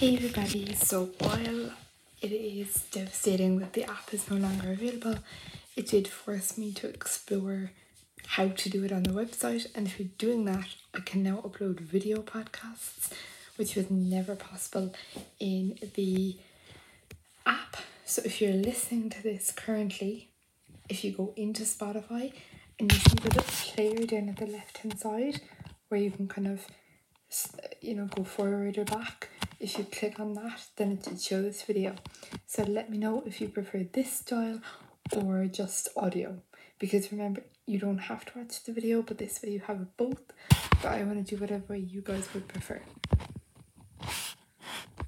Hey everybody, so while it is devastating that the app is no longer available, it did force me to explore how to do it on the website, and through doing that I can now upload video podcasts, which was never possible in the app. So if you're listening to this currently, if you go into Spotify and you see the little player down at the left hand side where you can kind of go forward or back, if you click on that then it should show this video. So let me know if you prefer this style or just audio, because remember you don't have to watch the video, but this way you have both. But I want to do whatever you guys would prefer.